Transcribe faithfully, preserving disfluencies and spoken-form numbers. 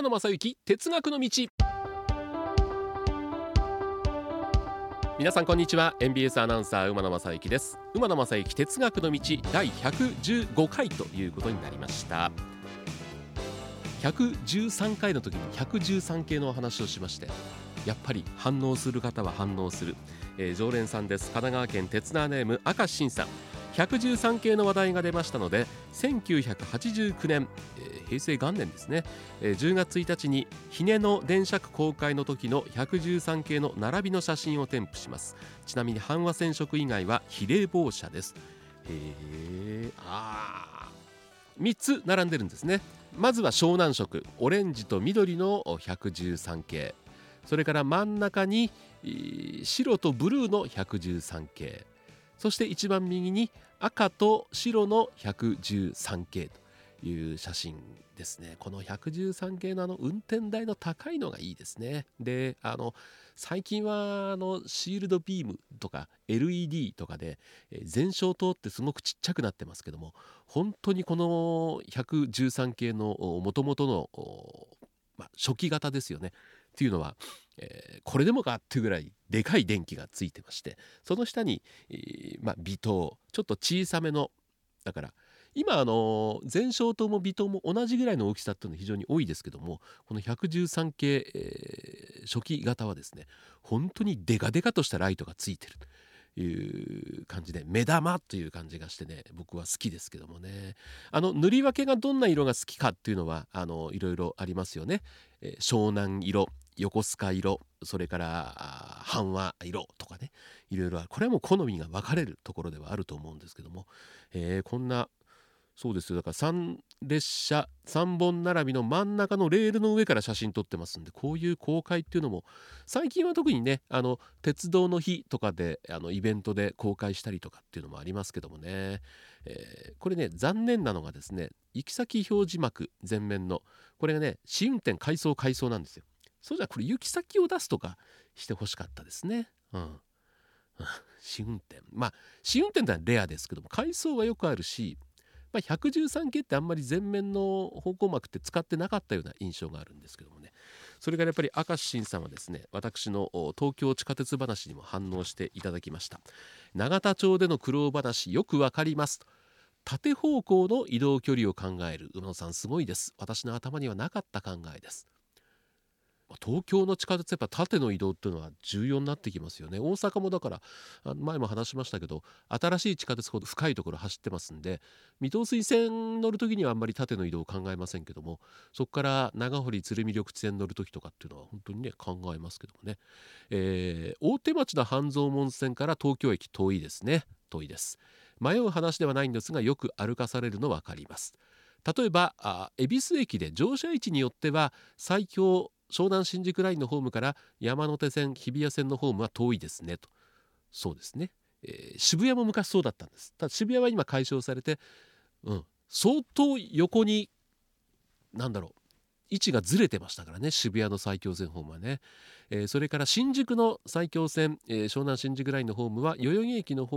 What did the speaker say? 熊野正幸哲学の道。皆さんこんにちは。 エヌビーエス アナウンサー馬野正幸です。馬野正幸哲学の道だいひゃくじゅうごかいということになりました。ひゃくじゅうさんかいの時にひゃくじゅうさん系のお話をしまして、やっぱり反応する方は反応する、えー、常連さんです。神奈川県鉄ナーネーム明石慎さん。ひゃくじゅうさん系の話題が出ましたので、せんきゅうひゃくはちじゅうきゅうねん、えー、平成元年ですね、えー、じゅうがつついたちにひねの電車区公開の時のひゃくじゅうさん系の並びの写真を添付します。ちなみに阪和染色以外は比例帽車です。へー、あーみっつ並んでるんですね。まずは湘南色、オレンジと緑のひゃくじゅうさん系、それから真ん中に白とブルーのひゃくじゅうさん系、そして一番右に赤と白のひゃくじゅうさん系という写真ですね。このひゃくじゅうさん系のあの運転台の高いのがいいですね。で、あの最近はあのシールドビームとか エルイーディー とかで全照灯ってすごくちっちゃくなってますけども、本当にこのひゃくじゅうさん系のもともとの、まあ、初期型ですよねっていうのは、えー、これでもかっていうぐらいでかい電気がついてまして、その下に、えーまあ、微灯、ちょっと小さめの、だから今あの全照灯も微灯も同じぐらいの大きさっていうのが非常に多いですけども、このひゃくじゅうさん系、えー、初期型はですね、本当にデカデカとしたライトがついてるという感じで、目玉という感じがしてね、僕は好きですけどもね。あの塗り分けがどんな色が好きかっていうのはあのいろいろありますよね、えー、湘南色、横須賀色、それから阪和色とかね、いろいろある。これはもう好みが分かれるところではあると思うんですけども、えー、こんな、そうですよ、だからさん列車さんぼん並びの真ん中のレールの上から写真撮ってますんで、こういう公開っていうのも最近は特にね、あの鉄道の日とかであのイベントで公開したりとかっていうのもありますけどもね、えー、これね、残念なのがですね、行き先表示幕前面のこれがね、試運転改装改装なんですよ。そうじゃこれ行き先を出すとかしてほしかったですね。うん、試運転、まあ試運転ってのはレアですけども、回送はよくあるし、まあ、ひゃくじゅうさん系ってあんまり前面の方向幕って使ってなかったような印象があるんですけどもね。それからやっぱり明石慎さんはですね、私の東京地下鉄話にも反応していただきました。永田町での苦労話よくわかります。縦方向の移動距離を考える馬野さんすごいです。私の頭にはなかった考えです。東京の地下鉄、やっぱ縦の移動っていうのは重要になってきますよね。大阪もだから前も話しましたけど、新しい地下鉄ほど深いところ走ってますんで、水戸水線乗るときにはあんまり縦の移動を考えませんけども、そこから長堀鶴見緑地線乗るときとかっていうのは本当にね、考えますけどもね、えー、大手町の半蔵門線から東京駅遠いですね。遠いです。迷う話ではないんですが、よく歩かされるの分かります。例えばあ恵比寿駅で乗車位置によっては最強湘南新宿ラインのホームから山手線日比谷線のホームは遠いですねと。そうですね、えー、渋谷も昔そうだったんです。ただ渋谷は今解消されて、うん、相当横になんだろう位置がずれてましたからね、渋谷の埼京線ホームはね、えー、それから新宿の埼京線、えー、湘南新宿ラインのホームは代々木駅のホーム